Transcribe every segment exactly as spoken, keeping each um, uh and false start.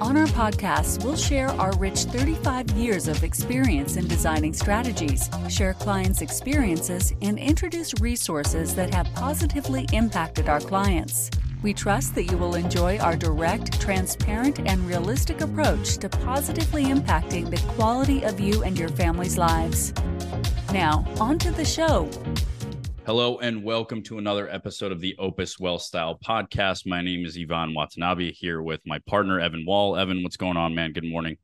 On our podcast, we'll share our rich thirty-five years of experience in designing strategies, share clients' experiences, and introduce resources that have positively impacted our clients. We trust that you will enjoy our direct, transparent, and realistic approach to positively impacting the quality of you and your family's lives. Now, on to the show. Hello and welcome to another episode of the Opus WealthStyle podcast. My name is Ivan Watanabe, here with my partner, Evan Wall. Evan, what's going on, man? Good morning.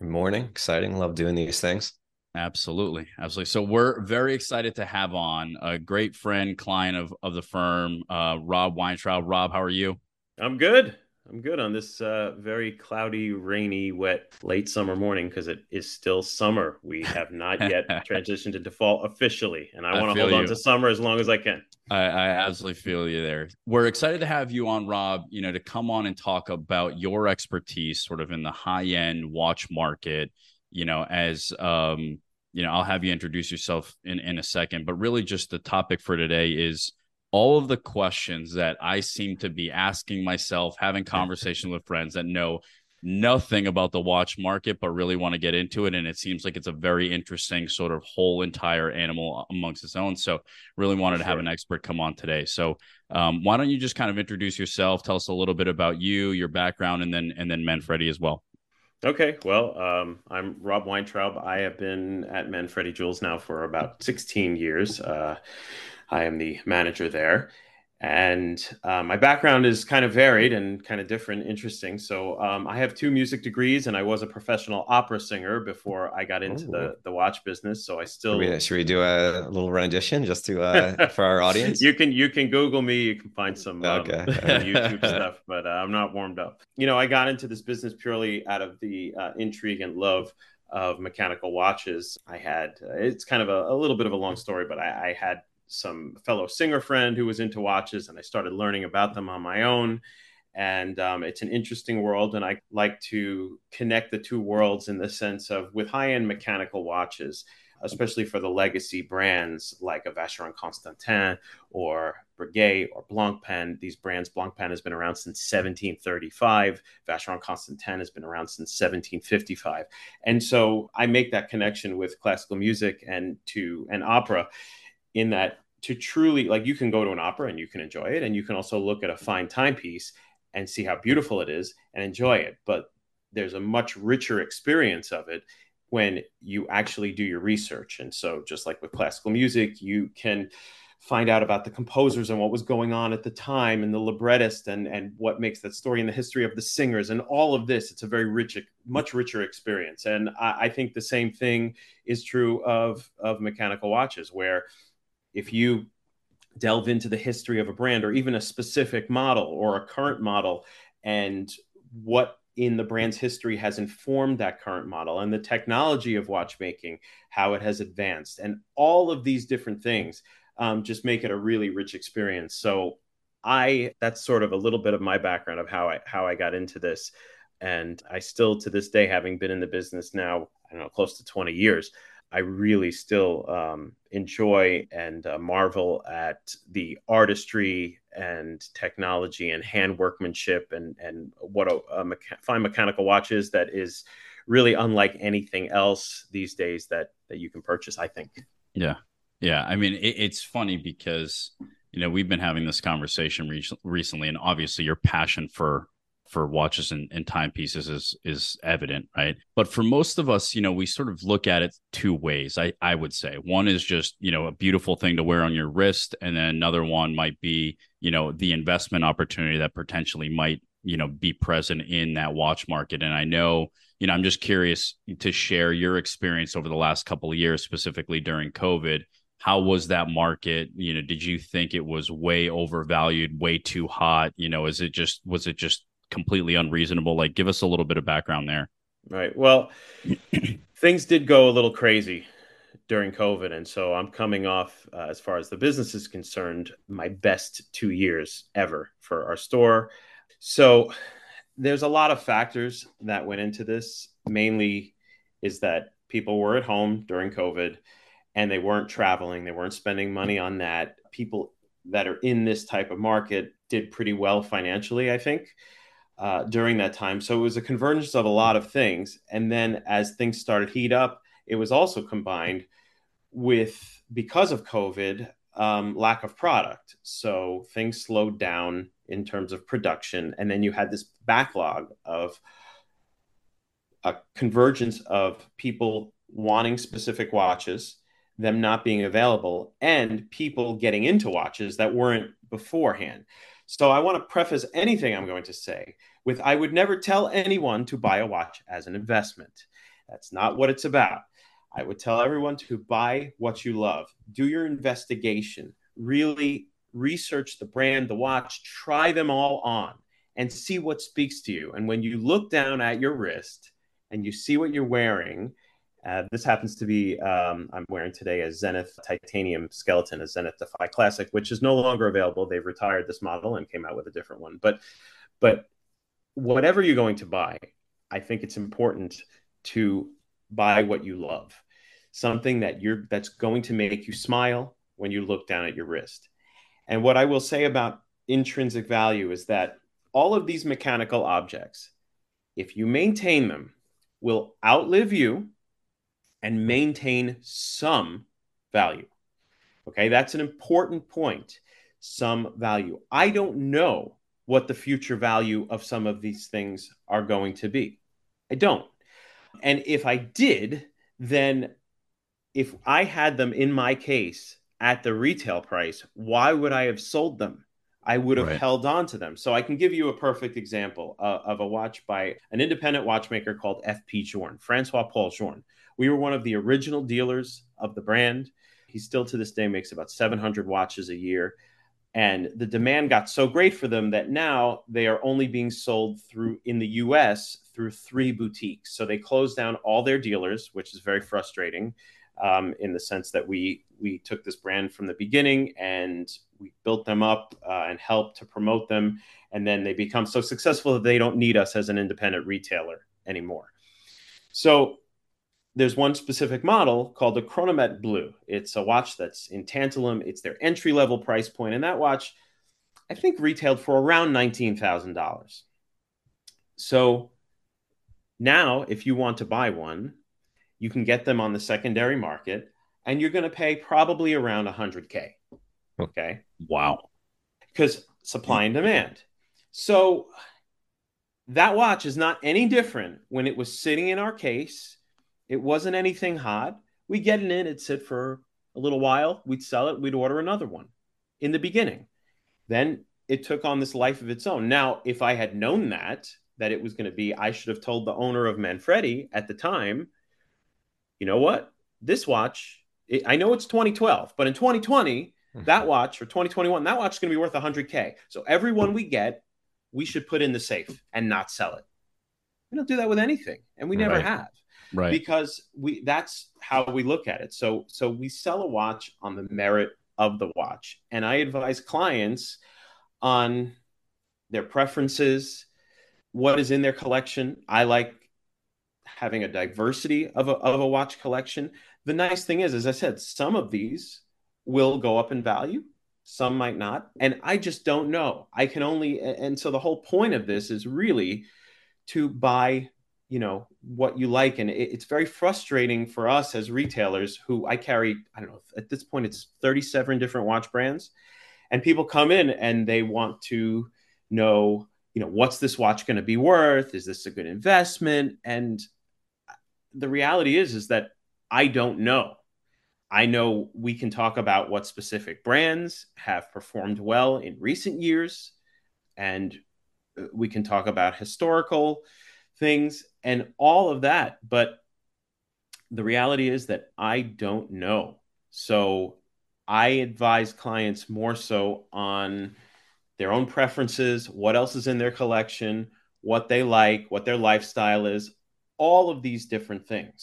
Good morning. Exciting. Love doing these things. Absolutely. Absolutely. So we're very excited to have on a great friend, client of, of the firm, uh, Rob Weintraub. Rob, how are you? I'm good. I'm good on this uh, very cloudy, rainy, wet, late summer morning because it is still summer. We have not yet transitioned into fall officially, and I, I want to hold you on to summer as long as I can. I, I absolutely feel you there. We're excited to have you on, Rob, you know, to come on and talk about your expertise sort of in the high-end watch market, you know, as, um, you know, I'll have you introduce yourself in, in a second, but really just the topic for today is all of the questions that I seem to be asking myself, having conversation with friends that know nothing about the watch market, but really want to get into it. And it seems like it's a very interesting sort of whole entire animal amongst its own. So really wanted to have an expert come on today. So um, why don't you just kind of introduce yourself, tell us a little bit about you, your background, and then and then Manfredi as well. Okay, well, um, I'm Rob Weintraub. I have been at Manfredi Jewels now for about sixteen years. Uh, I am the manager there, and uh, my background is kind of varied and kind of different, interesting. So um, I have two music degrees, and I was a professional opera singer before I got into the, the watch business. So I still should we, should we do a little rendition just to uh, for our audience? you can you can Google me. You can find some um, okay. YouTube stuff, but uh, I'm not warmed up. You know, I got into this business purely out of the uh, intrigue and love of mechanical watches. I had uh, it's kind of a, a little bit of a long story, but I, I had. some fellow singer friend who was into watches, and I started learning about them on my own. And um, it's an interesting world. And I like to connect the two worlds in the sense of with high-end mechanical watches, especially for the legacy brands like a Vacheron Constantin or Breguet or Blancpain. These brands, Blancpain has been around since seventeen thirty-five. Vacheron Constantin has been around since seventeen fifty-five. And so I make that connection with classical music and to an opera in that to truly, like, you can go to an opera and you can enjoy it. And you can also look at a fine timepiece and see how beautiful it is and enjoy it. But there's a much richer experience of it when you actually do your research. And so just like with classical music, you can find out about the composers and what was going on at the time and the librettist and, and what makes that story and the history of the singers and all of this. It's a very rich, much richer experience. And I, I think the same thing is true of, of mechanical watches, where if you delve into the history of a brand or even a specific model or a current model and what in the brand's history has informed that current model and the technology of watchmaking, how it has advanced, and all of these different things um, just make it a really rich experience. So I, that's sort of a little bit of my background of how I, how I got into this. And I still, to this day, having been in the business now, I don't know, close to twenty years, I really still um, enjoy and uh, marvel at the artistry and technology and handworkmanship and and what a, a mecha- fine mechanical watch is that is really unlike anything else these days that that you can purchase, I think. Yeah. Yeah. I mean, it, it's funny because, you know, we've been having this conversation re- recently, and obviously your passion for for watches and, and timepieces is, is evident, right? But for most of us, you know, we sort of look at it two ways, I, I would say. One is just, you know, a beautiful thing to wear on your wrist. And then another one might be, you know, the investment opportunity that potentially might, you know, be present in that watch market. And I know, you know, I'm just curious to share your experience over the last couple of years, specifically during COVID. How was that market? You know, did you think it was way overvalued, way too hot? You know, is it just, was it just completely unreasonable? Like, give us a little bit of background there. Right. Well, things did go a little crazy during COVID. And so I'm coming off, uh, as far as the business is concerned, my best two years ever for our store. So there's a lot of factors that went into this. Mainly is that people were at home during COVID and they weren't traveling. They weren't spending money on that. People that are in this type of market did pretty well financially, I think, uh, during that time. So it was a convergence of a lot of things. And then as things started to heat up, it was also combined with, because of COVID, um, lack of product. So things slowed down in terms of production. And then you had this backlog of a convergence of people wanting specific watches, them not being available, and people getting into watches that weren't beforehand. So I want to preface anything I'm going to say with, I would never tell anyone to buy a watch as an investment. That's not what it's about. I would tell everyone to buy what you love. Do your investigation. Really research the brand, the watch, try them all on and see what speaks to you. And when you look down at your wrist and you see what you're wearing, Uh, this happens to be, um, I'm wearing today a Zenith titanium skeleton, a Zenith Defy Classic, which is no longer available. They've retired this model and came out with a different one. But, but whatever you're going to buy, I think it's important to buy what you love, something that you're, that's going to make you smile when you look down at your wrist. And what I will say about intrinsic value is that all of these mechanical objects, if you maintain them, will outlive you and maintain some value. Okay, that's an important point, some value. I don't know what the future value of some of these things are going to be. I don't. And if I did, then if I had them in my case at the retail price, why would I have sold them? I would have right. held on to them. So I can give you a perfect example uh, of a watch by an independent watchmaker called F P Journe, Francois Paul Journe. We were one of the original dealers of the brand. He still to this day makes about seven hundred watches a year. And the demand got so great for them that now they are only being sold through in the U S through three boutiques. So they closed down all their dealers, which is very frustrating um, in the sense that we we took this brand from the beginning and we built them up uh, and helped to promote them. And then they become so successful that they don't need us as an independent retailer anymore. So there's one specific model called the Chronomet Blue. It's a watch that's in tantalum. It's their entry-level price point. And that watch, I think, retailed for around nineteen thousand dollars. So now, if you want to buy one, you can get them on the secondary market, and you're going to pay probably around one hundred K. Okay? Wow. Because supply and demand. So that watch is not any different when it was sitting in our case. It wasn't anything hot. We get it in, it'd sit for a little while. We'd sell it. We'd order another one in the beginning. Then it took on this life of its own. Now, if I had known that, that it was going to be, I should have told the owner of Manfredi at the time, you know what? This watch, it, I know it's twenty twelve, but in twenty twenty, mm-hmm. that watch, or twenty twenty-one, that watch is going to be worth one hundred K. So every one we get, we should put in the safe and not sell it. We don't do that with anything, and we never right. have. Right. Because we that's how we look at it. So so we sell a watch on the merit of the watch. And I advise clients on their preferences, what is in their collection. I like having a diversity of a, of a watch collection. The nice thing is, as I said, some of these will go up in value. Some might not. And I just don't know. I can only. And so the whole point of this is really to buy you know, what you like. And it, it's very frustrating for us as retailers who I carry, I don't know, at this point, it's thirty-seven different watch brands, and people come in and they want to know, you know, what's this watch going to be worth? Is this a good investment? And the reality is, is that I don't know. I know we can talk about what specific brands have performed well in recent years, and we can talk about historical things and all of that. But the reality is that I don't know. So I advise clients more so on their own preferences, what else is in their collection, what they like, what their lifestyle is, all of these different things.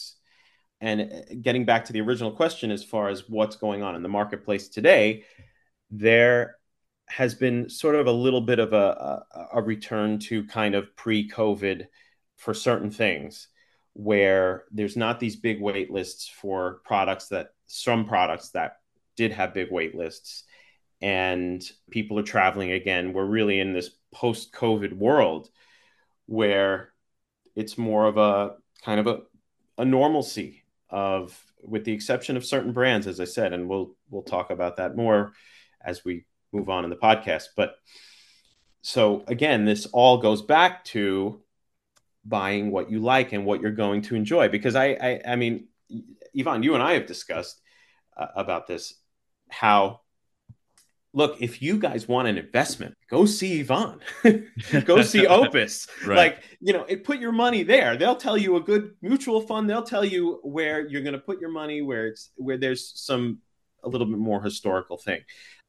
And getting back to the original question, as far as what's going on in the marketplace today, there has been sort of a little bit of a, a, a return to kind of pre-COVID for certain things, where there's not these big wait lists for products that some products that did have big wait lists, and people are traveling again. We're really in this post-COVID world where it's more of a kind of a, a normalcy of, with the exception of certain brands, as I said, and we'll, we'll talk about that more as we move on in the podcast. But so again, this all goes back to buying what you like and what you're going to enjoy. Because I, I, I mean, Ivan, you and I have discussed uh, about this, how, look, if you guys want an investment, go see Ivan, go see Opus, right. Like, you know, it, put your money there. They'll tell you a good mutual fund. They'll tell you where you're going to put your money, where it's, where there's some, a little bit more historical thing.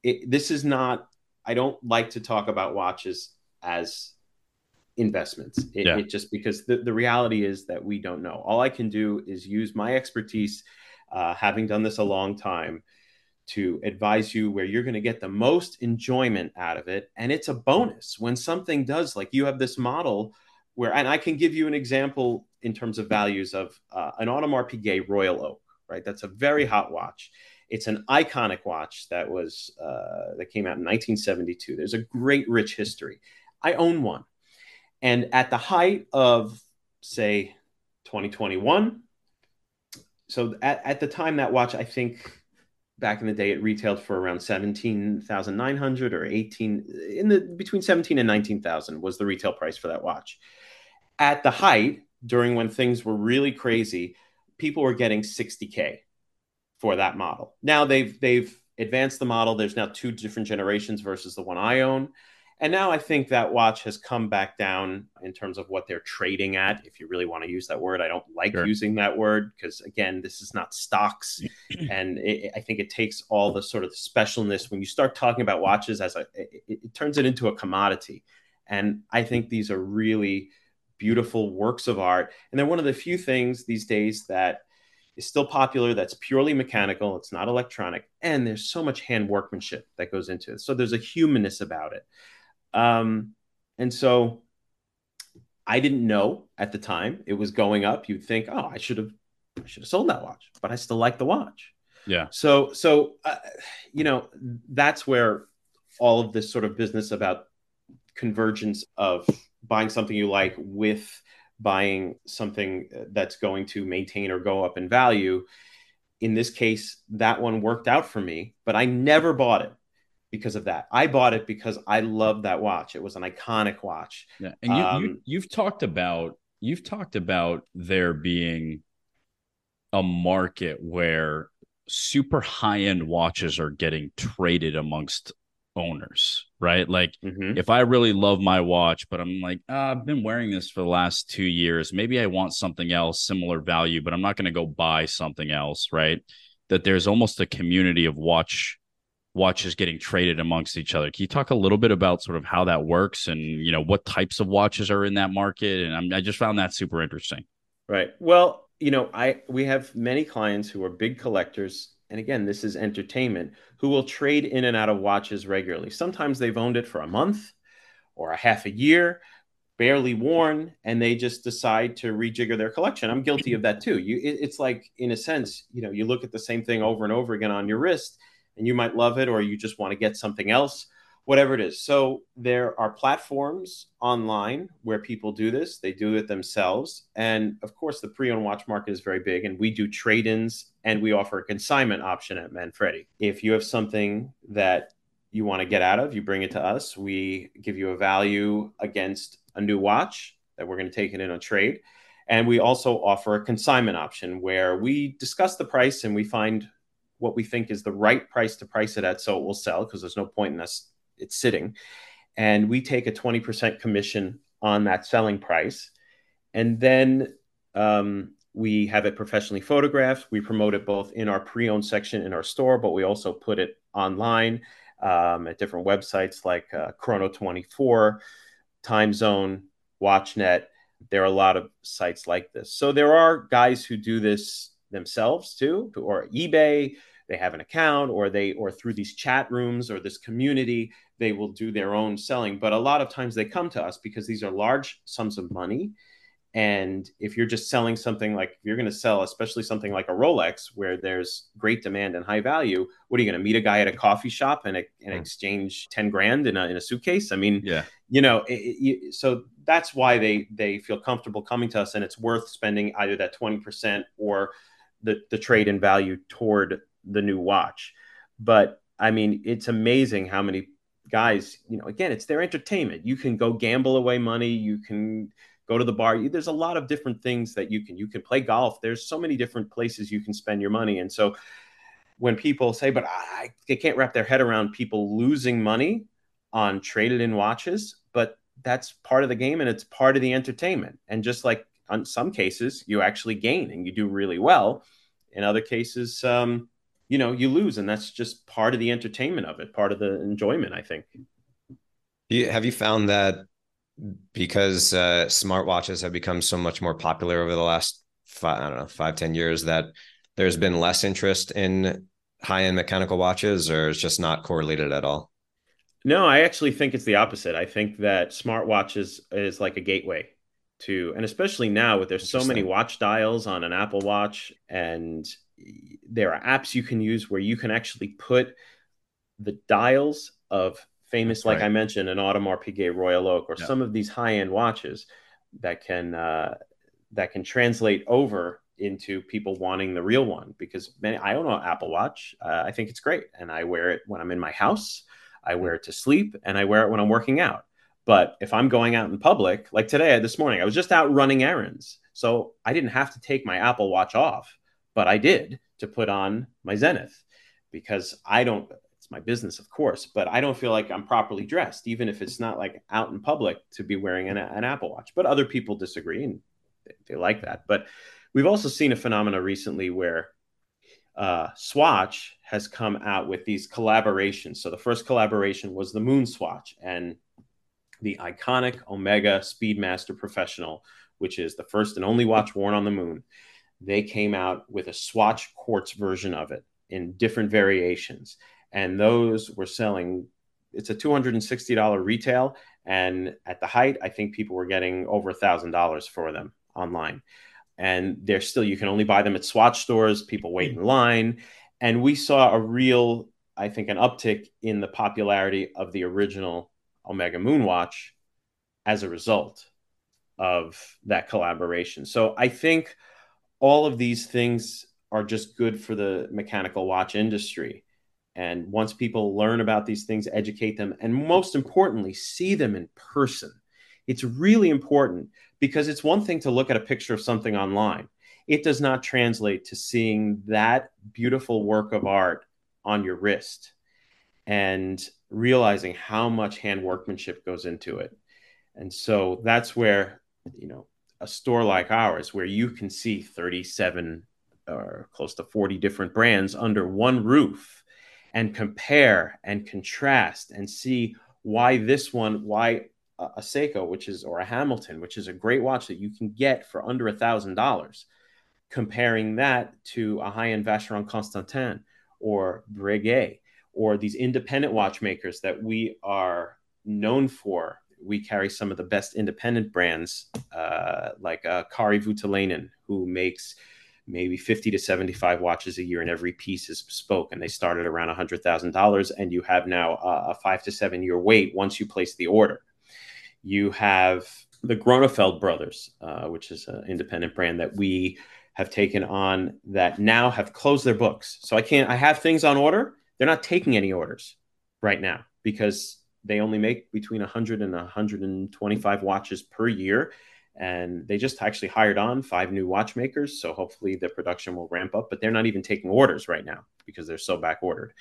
It, this is not, I don't like to talk about watches as investments. It, yeah. it just, because the, the reality is that we don't know. All I can do is use my expertise, uh, having done this a long time, to advise you where you're going to get the most enjoyment out of it. And it's a bonus when something does, like you have this model where, and I can give you an example in terms of values of uh, an Audemars Piguet Royal Oak, right? That's a very hot watch. It's an iconic watch that was, uh, that came out in nineteen seventy-two. There's a great rich history. I own one. And at the height of, say, twenty twenty-one. So at, at the time, that watch, I think, back in the day, it retailed for around seventeen thousand nine hundred dollars or eighteen, in the between seventeen and nineteen thousand was the retail price for that watch. At the height, during when things were really crazy, people were getting sixty K for that model. Now they've they've advanced the model. There's now two different generations versus the one I own, and now I think that watch has come back down in terms of what they're trading at. If you really want to use that word, I don't like sure. using that word, because again, this is not stocks, and it, I think it takes all the sort of specialness when you start talking about watches as a it, it turns it into a commodity. And I think these are really beautiful works of art, and they're one of the few things these days that is still popular that's purely mechanical. It's not electronic, and there's so much hand workmanship that goes into it. So there's a humanness about it. Um, and so I didn't know at the time it was going up. You'd think, oh, I should have, I should have sold that watch, but I still like the watch. Yeah. So, so, uh, you know, that's where all of this sort of business about convergence of buying something you like with buying something that's going to maintain or go up in value. In this case, that one worked out for me, but I never bought it because of that. I bought it because I loved that watch. It was an iconic watch. Yeah. And you, um, you, you've talked about, you've talked about there being a market where super high-end watches are getting traded amongst owners, right? Like mm-hmm. if I really love my watch, but I'm like, oh, I've been wearing this for the last two years. Maybe I want something else, similar value, but I'm not going to go buy something else, right? That there's almost a community of watch watches getting traded amongst each other. Can you talk a little bit about sort of how that works and, you know, what types of watches are in that market? And I'm, I just found that super interesting. Right. Well, you know, I, we have many clients who are big collectors. And again, this is entertainment, who will trade in and out of watches regularly. Sometimes they've owned it for a month or a half a year, barely worn, and they just decide to rejigger their collection. I'm guilty of that too. You, it, it's like, in a sense, you know, you look at the same thing over and over again on your wrist, and you might love it, or you just want to get something else, whatever it is. So there are platforms online where people do this. They do it themselves. And of course, the pre-owned watch market is very big, and we do trade-ins, and we offer a consignment option at Manfredi. If you have something that you want to get out of, you bring it to us. We give you a value against a new watch that we're going to take it in on trade. And we also offer a consignment option where we discuss the price and we find what we think is the right price to price it at, so it will sell, because there's no point in us it's sitting. And we take a twenty percent commission on that selling price. And then um, we have it professionally photographed. We promote it both in our pre-owned section in our store, but we also put it online um, at different websites like uh, Chrono twenty-four, Timezone, WatchNet. There are a lot of sites like this. So there are guys who do this themselves too, to, or eBay, they have an account, or they, or through these chat rooms or this community, they will do their own selling. But a lot of times they come to us because these are large sums of money. And if you're just selling something like, you're going to sell, especially something like a Rolex, where there's great demand and high value, what are you going to meet a guy at a coffee shop and, and exchange ten grand in a, in a suitcase? I mean, yeah, you know, it, it, so that's why they, they feel comfortable coming to us, and it's worth spending either that twenty percent or the, the trade in value toward the new watch. But I mean, it's amazing how many guys, you know, again, it's their entertainment. You can go gamble away money. You can go to the bar. There's a lot of different things that you can, you can play golf. There's so many different places you can spend your money. And so when people say, but I, they can't wrap their head around people losing money on traded in watches, but that's part of the game and it's part of the entertainment. And just like on some cases, you actually gain and you do really well. In other cases, um, you know, you lose, and that's just part of the entertainment of it, part of the enjoyment, I think. Yeah, have you found that because uh, smartwatches have become so much more popular over the last five, I don't know, five, ten years, that there's been less interest in high-end mechanical watches, or it's just not correlated at all? No, I actually think it's the opposite. I think that smartwatches is like a gateway to, and especially now with there's so many watch dials on an Apple Watch, and there are apps you can use where you can actually put the dials of famous, like right. I mentioned, an Audemars Piguet Royal Oak, or yeah. some of these high-end watches that can uh, that can translate over into people wanting the real one. Because many, I own an Apple Watch. Uh, I think it's great. And I wear it when I'm in my house. I wear it to sleep, and I wear it when I'm working out. But if I'm going out in public, like today, this morning, I was just out running errands. So I didn't have to take my Apple Watch off, but I did to put on my Zenith, because I don't... my business, of course, but I don't feel like I'm properly dressed, even if it's not like out in public, to be wearing an, an Apple Watch. But other people disagree, and they, they like that. But we've also seen a phenomena recently where uh, Swatch has come out with these collaborations. So the first collaboration was the Moon Swatch and the iconic Omega Speedmaster Professional, which is the first and only watch worn on the moon. They came out with a Swatch quartz version of it in different variations. And those were selling, it's a two hundred sixty dollars retail. And at the height, I think people were getting over one thousand dollars for them online. And they're still, you can only buy them at Swatch stores, people wait in line. And we saw a real, I think, an uptick in the popularity of the original Omega Moon watch as a result of that collaboration. So I think all of these things are just good for the mechanical watch industry. And once people learn about these things, educate them, and most importantly, see them in person. It's really important, because it's one thing to look at a picture of something online. It does not translate to seeing that beautiful work of art on your wrist and realizing how much hand workmanship goes into it. And so that's where, you know, a store like ours, where you can see thirty-seven or close to forty different brands under one roof, and compare and contrast and see why this one, why a Seiko, which is, or a Hamilton, which is a great watch that you can get for under a thousand dollars, comparing that to a high-end Vacheron Constantin or Breguet, or these independent watchmakers that we are known for. We carry some of the best independent brands, uh, like uh, Kari Voutilainen, who makes maybe fifty to seventy-five watches a year, and every piece is bespoke, and they started around one hundred thousand dollars, and you have now a, a five to seven year wait once you place the order. You have the Gronefeld brothers, uh, which is an independent brand that we have taken on, that now have closed their books. So I can't, I have things on order. They're not taking any orders right now, because they only make between one hundred and one hundred twenty-five watches per year. And they just actually hired on five new watchmakers. So hopefully the production will ramp up, but they're not even taking orders right now because they're so back ordered.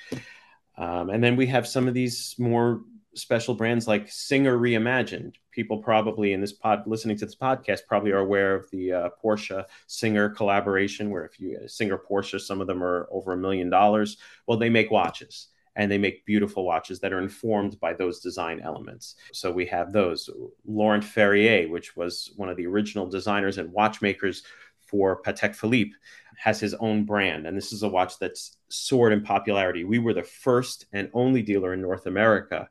Um, and then we have some of these more special brands like Singer Reimagined. People probably in this pod listening to this podcast probably are aware of the uh, Porsche Singer collaboration, where if you uh, Singer Porsche, some of them are over a million dollars. Well, they make watches. And they make beautiful watches that are informed by those design elements. So we have those. Laurent Ferrier, which was one of the original designers and watchmakers for Patek Philippe has his own brand. And this is a watch that's soared in popularity. We were the first and only dealer in North America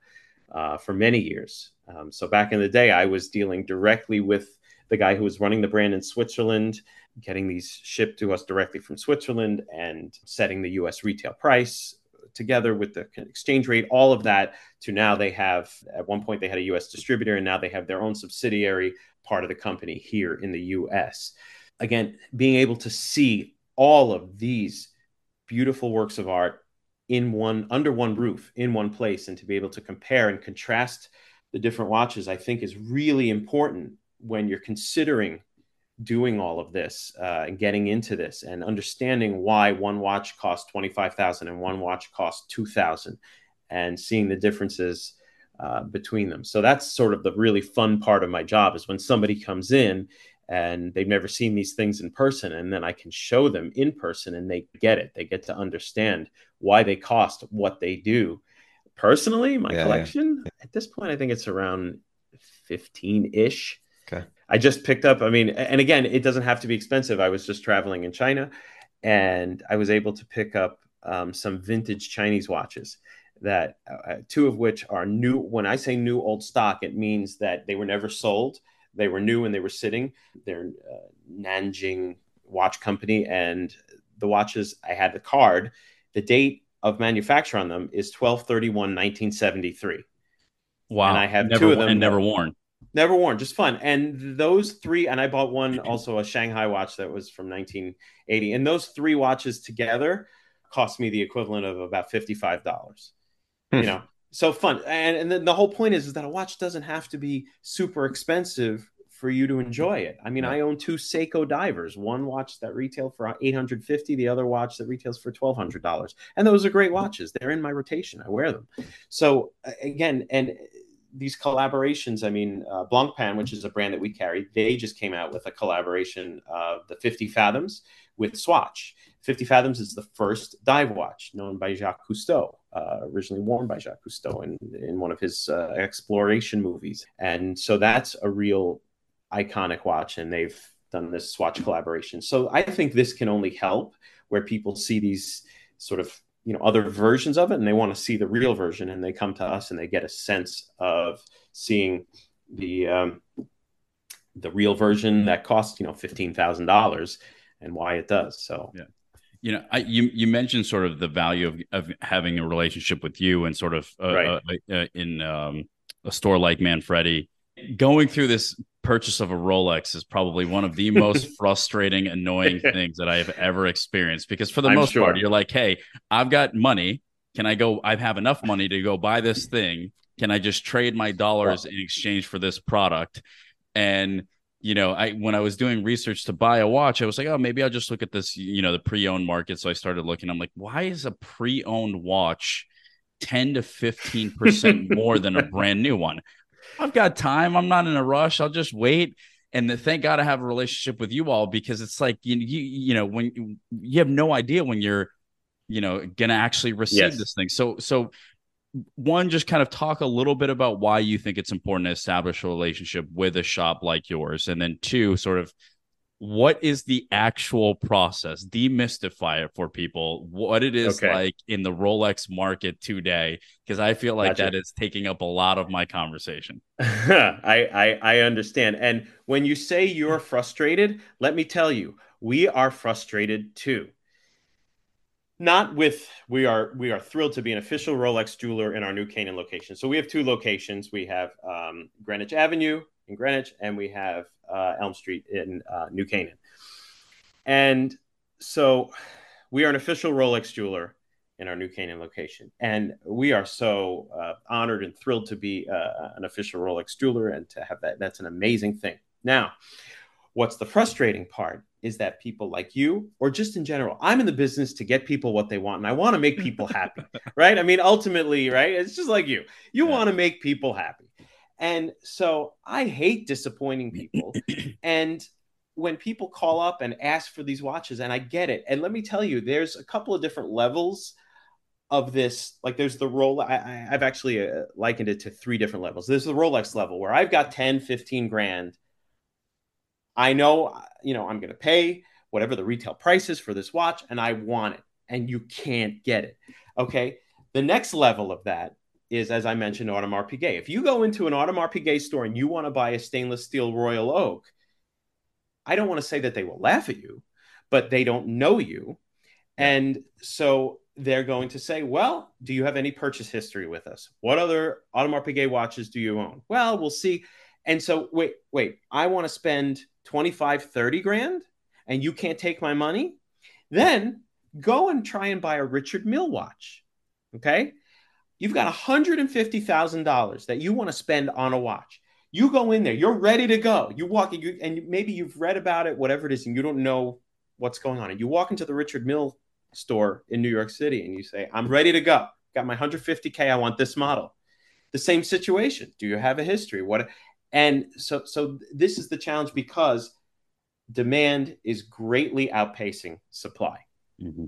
uh, for many years. Um, so back in the day, I was dealing directly with the guy who was running the brand in Switzerland, getting these shipped to us directly from Switzerland and setting the U S retail price together with the exchange rate, all of that, to now they have, at one point they had a U S distributor and now they have their own subsidiary part of the company here in the U S. Again, being able to see all of these beautiful works of art in one, under one roof, in one place, and to be able to compare and contrast the different watches, I think is really important when you're considering doing all of this uh, and getting into this and understanding why one watch costs twenty-five thousand dollars and one watch costs two thousand dollars and seeing the differences uh, between them. So that's sort of the really fun part of my job, is when somebody comes in and they've never seen these things in person, and then I can show them in person and they get it. They get to understand why they cost what they do. Personally, my yeah, collection, yeah. at this point, I think it's around fifteen-ish. Okay. I just picked up, I mean, and again, it doesn't have to be expensive. I was just traveling in China and I was able to pick up um, some vintage Chinese watches, that uh, two of which are new. When I say new old stock, it means that they were never sold. They were new and they were sitting. They're uh, Nanjing Watch Company, and the watches, I had the card. The date of manufacture on them is twelve thirty-one nineteen seventy-three. Wow. And I have never, two of them. And never worn. Never worn, just fun. And those three, and I bought one, also a Shanghai watch that was from nineteen eighty. And those three watches together cost me the equivalent of about fifty-five dollars. You know, so fun. And, and then the whole point is, is that a watch doesn't have to be super expensive for you to enjoy it. I mean, I own two Seiko divers, one watch that retailed for eight hundred fifty dollars, the other watch that retails for twelve hundred dollars. And those are great watches. They're in my rotation. I wear them. So again, and these collaborations, I mean, uh, Blancpain, which is a brand that we carry, they just came out with a collaboration of the fifty Fathoms with Swatch. fifty Fathoms is the first dive watch known by Jacques Cousteau, uh, originally worn by Jacques Cousteau in, in one of his uh, exploration movies. And so that's a real iconic watch, and they've done this Swatch collaboration. So I think this can only help where people see these sort of, you know, other versions of it, and they want to see the real version, and they come to us and they get a sense of seeing the um, the real version that costs, you know, fifteen thousand dollars and why it does. So, yeah. You know, I, you, you mentioned sort of the value of, of having a relationship with you and sort of uh, right. uh, uh, in um, a store like Manfredi. Going through this purchase of a Rolex is probably one of the most frustrating, annoying things that I have ever experienced, because for the I'm most sure. part, you're like, hey, I've got money. Can I go? I have enough money to go buy this thing. Can I just trade my dollars in exchange for this product? And, you know, I, when I was doing research to buy a watch, I was like, oh, maybe I'll just look at this, you know, the pre-owned market. So I started looking. I'm like, why is a pre-owned watch ten to fifteen percent more than a brand new one? I've got time. I'm not in a rush. I'll just wait. And the, thank God I have a relationship with you all, because it's like, you, you, you know, when you, you have no idea when you're, you know, going to actually receive yes. this thing. So, so one, just kind of talk a little bit about why you think it's important to establish a relationship with a shop like yours. And then two, sort of, what is the actual process? Demystify it for people, what it is okay. like in the Rolex market today, because I feel like gotcha. That is taking up a lot of my conversation. I, I, I understand. And when you say you're frustrated, let me tell you, we are frustrated too. Not with, we are we are thrilled to be an official Rolex jeweler in our new Canaan location. So we have two locations. We have um, Greenwich Avenue in Greenwich, and we have uh, Elm Street in uh, New Canaan. And so we are an official Rolex jeweler in our New Canaan location. And we are so uh, honored and thrilled to be uh, an official Rolex jeweler and to have that. That's an amazing thing. Now, what's the frustrating part is that people like you, or just in general, I'm in the business to get people what they want, and I want to make people happy, right? I mean, ultimately, right? It's just like you. You yeah. want to make people happy. And so I hate disappointing people. And when people call up and ask for these watches, and I get it. And let me tell you, there's a couple of different levels of this. Like there's the Rolex. I, I've actually uh, likened it to three different levels. There's the Rolex level where I've got ten, fifteen grand I know, you know, I'm going to pay whatever the retail price is for this watch, and I want it, and you can't get it. Okay. The next level of that is, as I mentioned, Audemars Piguet. If you go into an Audemars Piguet store and you want to buy a stainless steel Royal Oak, I don't want to say that they will laugh at you, but they don't know you. And so they're going to say, well, do you have any purchase history with us? What other Audemars Piguet watches do you own? Well, we'll see. And so, wait, wait, I want to spend twenty-five, thirty grand and you can't take my money? Then go and try and buy a Richard Mille watch, okay? You've got one hundred fifty thousand dollars that you want to spend on a watch. You go in there, you're ready to go. You walk in, you, and maybe you've read about it, whatever it is, and you don't know what's going on. And you walk into the Richard Mille store in New York City and you say, I'm ready to go. Got my one hundred fifty K, I want this model. The same situation. Do you have a history? What? And so, so this is the challenge, because demand is greatly outpacing supply. Mm-hmm.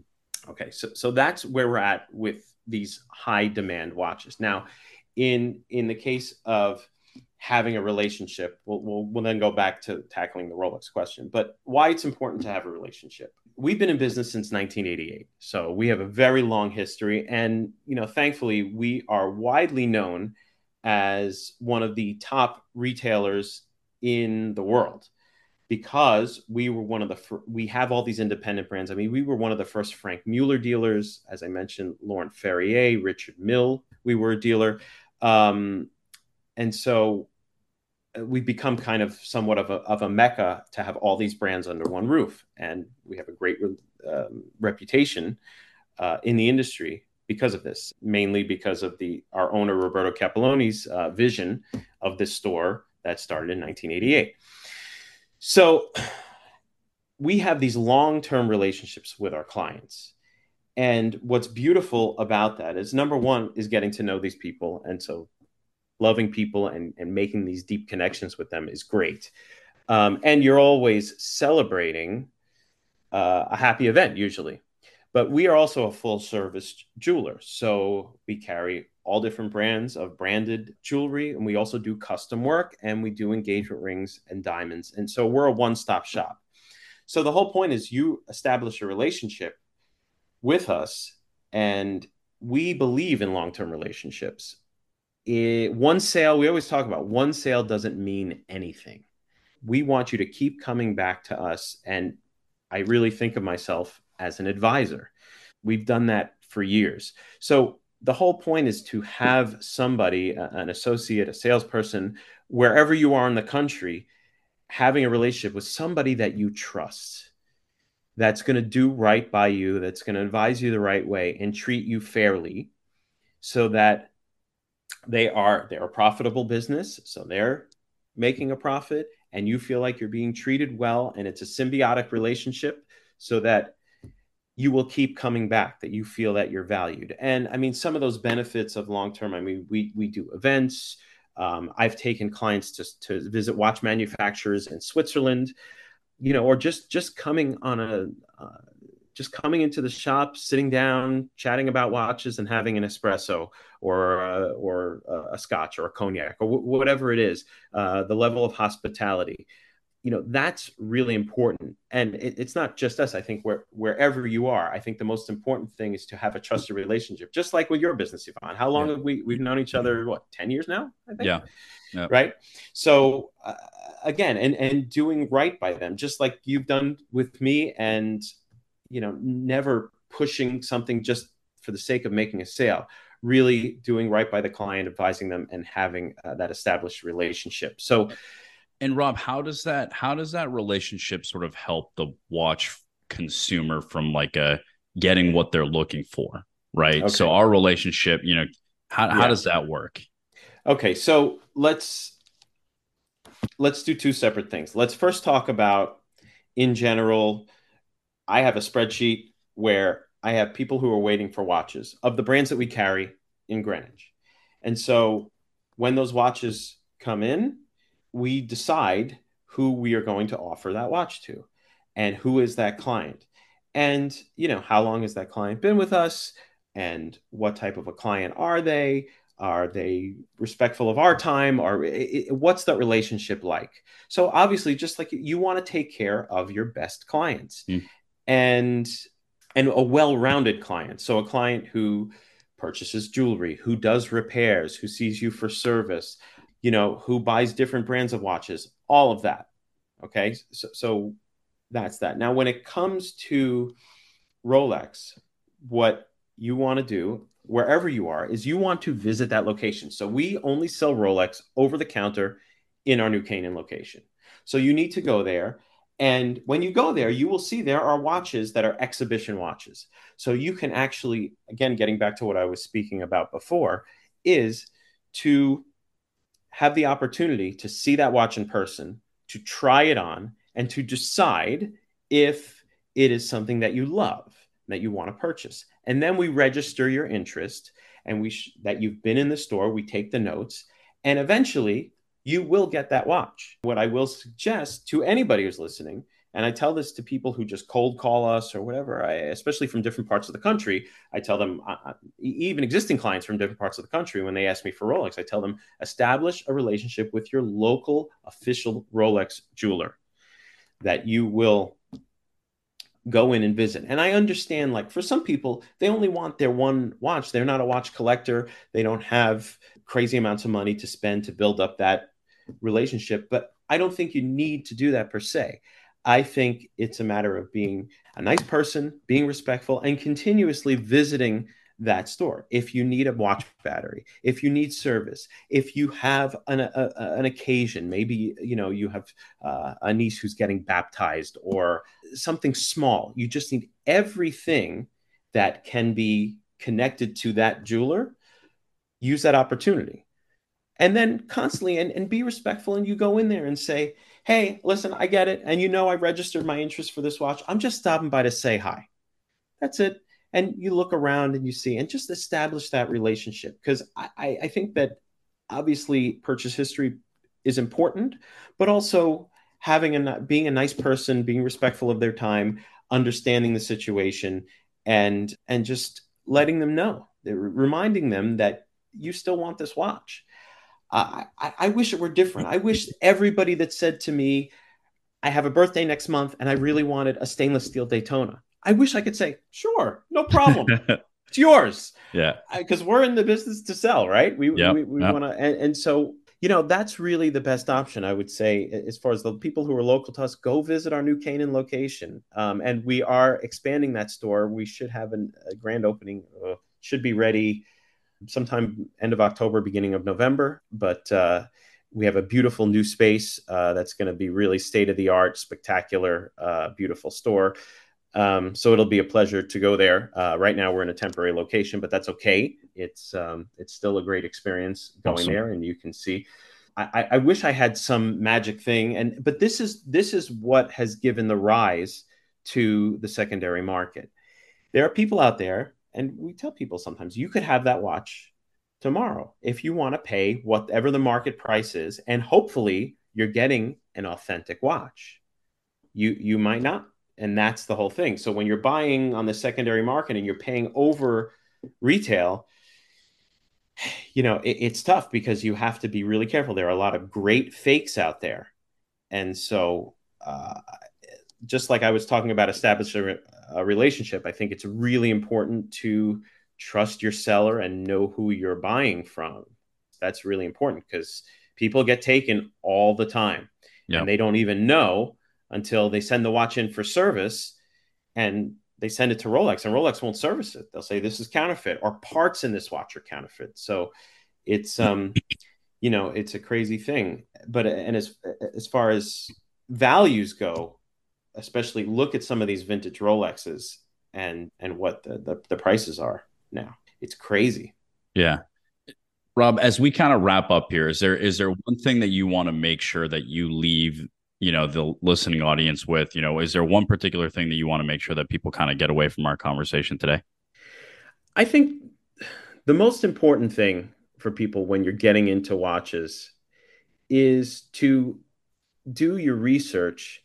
Okay, so, so that's where we're at with these high demand watches. Now, in in the case of having a relationship, we'll, we'll, we'll then go back to tackling the Rolex question, but why it's important to have a relationship. We've been in business since nineteen eighty-eight, so we have a very long history. And, you know, thankfully, we are widely known as one of the top retailers in the world, because we were one of the, fir- we have all these independent brands. I mean, we were one of the first Frank Mueller dealers, as I mentioned, Laurent Ferrier, Richard Mille, we were a dealer. Um, and so we've become kind of somewhat of a, of a mecca to have all these brands under one roof. And we have a great um, reputation uh, in the industry because of this, mainly because of the, our owner, Roberto Capelloni's uh, vision of this store that started in nineteen eighty-eight. So we have these long-term relationships with our clients. And what's beautiful about that is, number one, is getting to know these people. And so loving people and, and making these deep connections with them is great. Um, and you're always celebrating uh, a happy event usually. But we are also a full-service jeweler. So we carry all different brands of branded jewelry. And we also do custom work, and we do engagement rings and diamonds. And so we're a one-stop shop. So the whole point is you establish a relationship with us, and we believe in long-term relationships. It, one sale, we always talk about, one sale doesn't mean anything. We want you to keep coming back to us. And I really think of myself as an advisor. We've done that for years. So the whole point is to have somebody, an associate, a salesperson, wherever you are in the country, having a relationship with somebody that you trust, that's going to do right by you, that's going to advise you the right way and treat you fairly, so that they are, they're a profitable business. So they're making a profit and you feel like you're being treated well. And it's a symbiotic relationship, so that you will keep coming back, that you feel that you're valued. And I mean, some of those benefits of long-term, I mean, we we do events. Um, I've taken clients to, to visit watch manufacturers in Switzerland, you know, or just, just coming on a, uh, just coming into the shop, sitting down, chatting about watches and having an espresso or, uh, or uh, a scotch or a cognac or w- whatever it is, uh, the level of hospitality. You know, that's really important. And it, it's not just us. I think where, wherever you are, I think the most important thing is to have a trusted relationship, just like with your business, Ivan. How long yeah. have we, we've known each other, what, ten years now? I think. Yeah. yeah. Right. So uh, again, and, and doing right by them, just like you've done with me, and, you know, never pushing something just for the sake of making a sale, really doing right by the client, advising them, and having uh, that established relationship. So, and Rob, how does that how does that relationship sort of help the watch consumer from like a getting what they're looking for, right? Okay. So our relationship, you know, how, yeah. how does that work? Okay, so let's let's do two separate things. Let's first talk about, in general, I have a spreadsheet where I have people who are waiting for watches of the brands that we carry in Greenwich. And so when those watches come in, we decide who we are going to offer that watch to, and who is that client, and, you know, how long has that client been with us, and what type of a client are they? Are they respectful of our time? Or what's that relationship like? So obviously, just like you want to take care of your best clients mm. and and a well-rounded client. So a client who purchases jewelry, who does repairs, who sees you for service, you know, who buys different brands of watches, all of that. Okay, so, so that's that. Now, when it comes to Rolex, what you want to do wherever you are is you want to visit that location. So we only sell Rolex over the counter in our New Canaan location. So you need to go there. And when you go there, you will see there are watches that are exhibition watches. So you can actually, again, getting back to what I was speaking about before, is to have the opportunity to see that watch in person, to try it on, and to decide if it is something that you love, that you want to purchase. And then we register your interest, and we sh- that you've been in the store, we take the notes, and eventually you will get that watch. What I will suggest to anybody who's listening, and I tell this to people who just cold call us or whatever, I, especially from different parts of the country, I tell them, uh, even existing clients from different parts of the country, when they ask me for Rolex, I tell them, establish a relationship with your local official Rolex jeweler that you will go in and visit. And I understand, like, for some people, they only want their one watch. They're not a watch collector. They don't have crazy amounts of money to spend to build up that relationship. But I don't think you need to do that per se. I think it's a matter of being a nice person, being respectful, and continuously visiting that store. If you need a watch battery, if you need service, if you have an a, an occasion, maybe, you know, you have uh, a niece who's getting baptized or something small, you just need everything that can be connected to that jeweler. Use that opportunity. And then constantly and, and be respectful. And you go in there and say, hey, listen, I get it. And, you know, I registered my interest for this watch. I'm just stopping by to say hi. That's it. And you look around and you see, and just establish that relationship. Because I, I think that obviously purchase history is important, but also having a, being a nice person, being respectful of their time, understanding the situation, and and just letting them know, reminding them that you still want this watch. I, I, I wish it were different. I wish everybody that said to me, I have a birthday next month and I really wanted a stainless steel Daytona. I wish I could say, sure, no problem. It's yours. Yeah. Because we're in the business to sell, right? We yep, we, we yep. want to. And, and so, you know, that's really the best option, I would say, as far as the people who are local to us, go visit our New Canaan location. Um, and we are expanding that store. We should have an, a grand opening, uh, should be ready sometime end of October, beginning of November. But uh, we have a beautiful new space uh, that's going to be really state-of-the-art, spectacular, uh, beautiful store. Um, so it'll be a pleasure to go there. Uh, right now we're in a temporary location, but that's okay. It's, um, it's still a great experience going awesome. There, and you can see, I, I wish I had some magic thing. And, but this is, this is what has given the rise to the secondary market. There are people out there, and we tell people sometimes, you could have that watch tomorrow if you want to pay whatever the market price is. And hopefully you're getting an authentic watch. You, you might not. And that's the whole thing. So when you're buying on the secondary market and you're paying over retail, you know, it, it's tough because you have to be really careful. There are a lot of great fakes out there. And so uh, just like I was talking about establishing a, a relationship, I think it's really important to trust your seller and know who you're buying from. That's really important because people get taken all the time. Yeah. And they don't even know until they send the watch in for service and they send it to Rolex, and Rolex won't service it. They'll say, this is counterfeit, or parts in this watch are counterfeit. So it's, um, you know, it's a crazy thing. But, and as, as far as values go, especially look at some of these vintage Rolexes and, and what the, the, the prices are now. It's crazy. Yeah. Rob, as we kind of wrap up here, is there, is there one thing that you want to make sure that you leave, you know, the listening audience with, you know, is there one particular thing that you want to make sure that people kind of get away from our conversation today? I think the most important thing for people when you're getting into watches is to do your research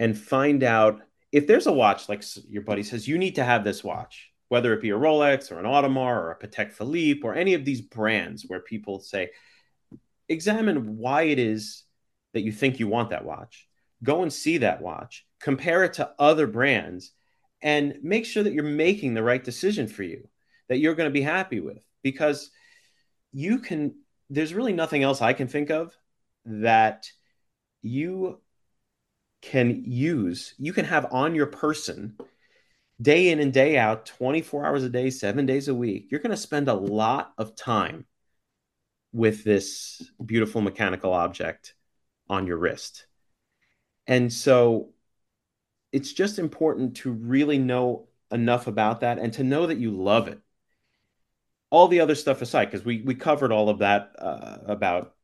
and find out if there's a watch, like your buddy says, you need to have this watch. whether it be a Rolex or an Audemars or a Patek Philippe or any of these brands where people say, examine why it is that you think you want that watch. Go and see that watch, compare it to other brands, and make sure that you're making the right decision for you, that you're going to be happy with. Because you can, there's really nothing else I can think of that you can use, you can have on your person day in and day out, twenty-four hours a day, seven days a week. You're going to spend a lot of time with this beautiful mechanical object on your wrist. And so it's just important to really know enough about that and to know that you love it. All the other stuff aside, because we, we covered all of that uh, about,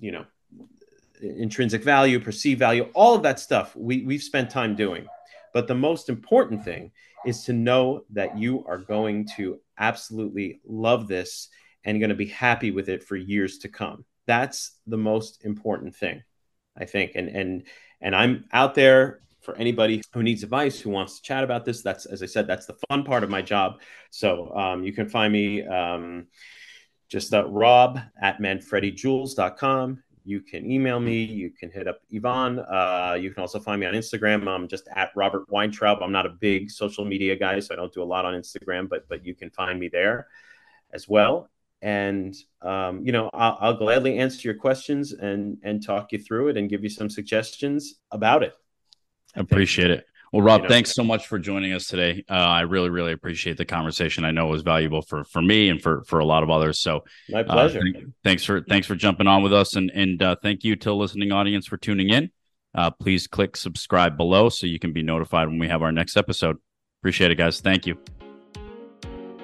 you know, intrinsic value, perceived value, all of that stuff we, we've spent time doing. But the most important thing is to know that you are going to absolutely love this and going to be happy with it for years to come. That's the most important thing, I think. And, and, and I'm out there for anybody who needs advice, who wants to chat about this. That's, as I said, that's the fun part of my job. So um, you can find me um, just at rob at manfredi jewels dot com. You can email me. You can hit up Ivan. Uh, you can also find me on Instagram. I'm just at Robert Weintraub. I'm not a big social media guy, so I don't do a lot on Instagram, but, but you can find me there as well. And, um, you know, I'll, I'll gladly answer your questions and, and talk you through it and give you some suggestions about it. I appreciate it. Well, Rob, you know, thanks so much for joining us today. Uh, I really, really appreciate the conversation. I know it was valuable for, for me and for, for a lot of others. So my pleasure. Uh, th- thanks for, thanks for jumping on with us. And, and uh, thank you to the listening audience for tuning in. Uh, please click subscribe below so you can be notified when we have our next episode. Appreciate it, guys. Thank you.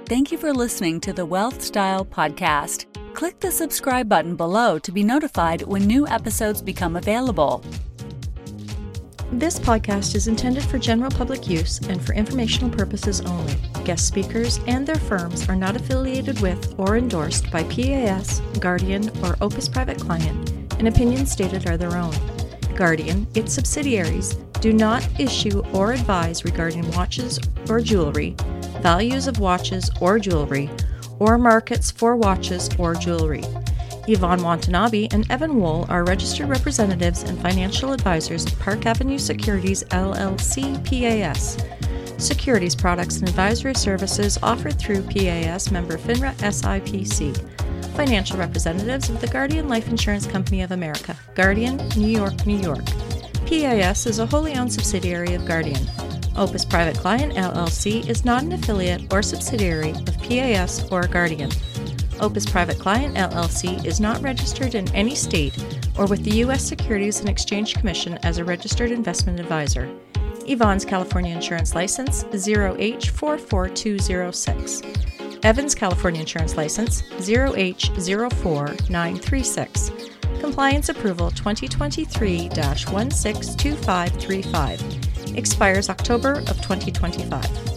Thank you for listening to the Wealth Style Podcast. Click the subscribe button below to be notified when new episodes become available. This podcast is intended for general public use and for informational purposes only. Guest speakers and their firms are not affiliated with or endorsed by P A S, Guardian, or Opus Private Client, and opinions stated are their own. Guardian, its subsidiaries, do not issue or advise regarding watches or jewelry, values of watches or jewelry, or markets for watches or jewelry. Ivan Watanabe and Evan Wohl are registered representatives and financial advisors of Park Avenue Securities, L L C, P A S. Securities products and advisory services offered through P A S member FINRA, S I P C. Financial representatives of the Guardian Life Insurance Company of America, Guardian, New York, New York. P A S is a wholly owned subsidiary of Guardian. Opus Private Client, L L C, is not an affiliate or subsidiary of P A S or Guardian. Opus Private Client, L L C, is not registered in any state or with the U S Securities and Exchange Commission as a registered investment advisor. Ivan's California Insurance License, zero H four four two zero six. Evan's California Insurance License, zero H zero four nine three six. Compliance Approval twenty twenty-three dash one six two five three five. Expires October of twenty twenty-five.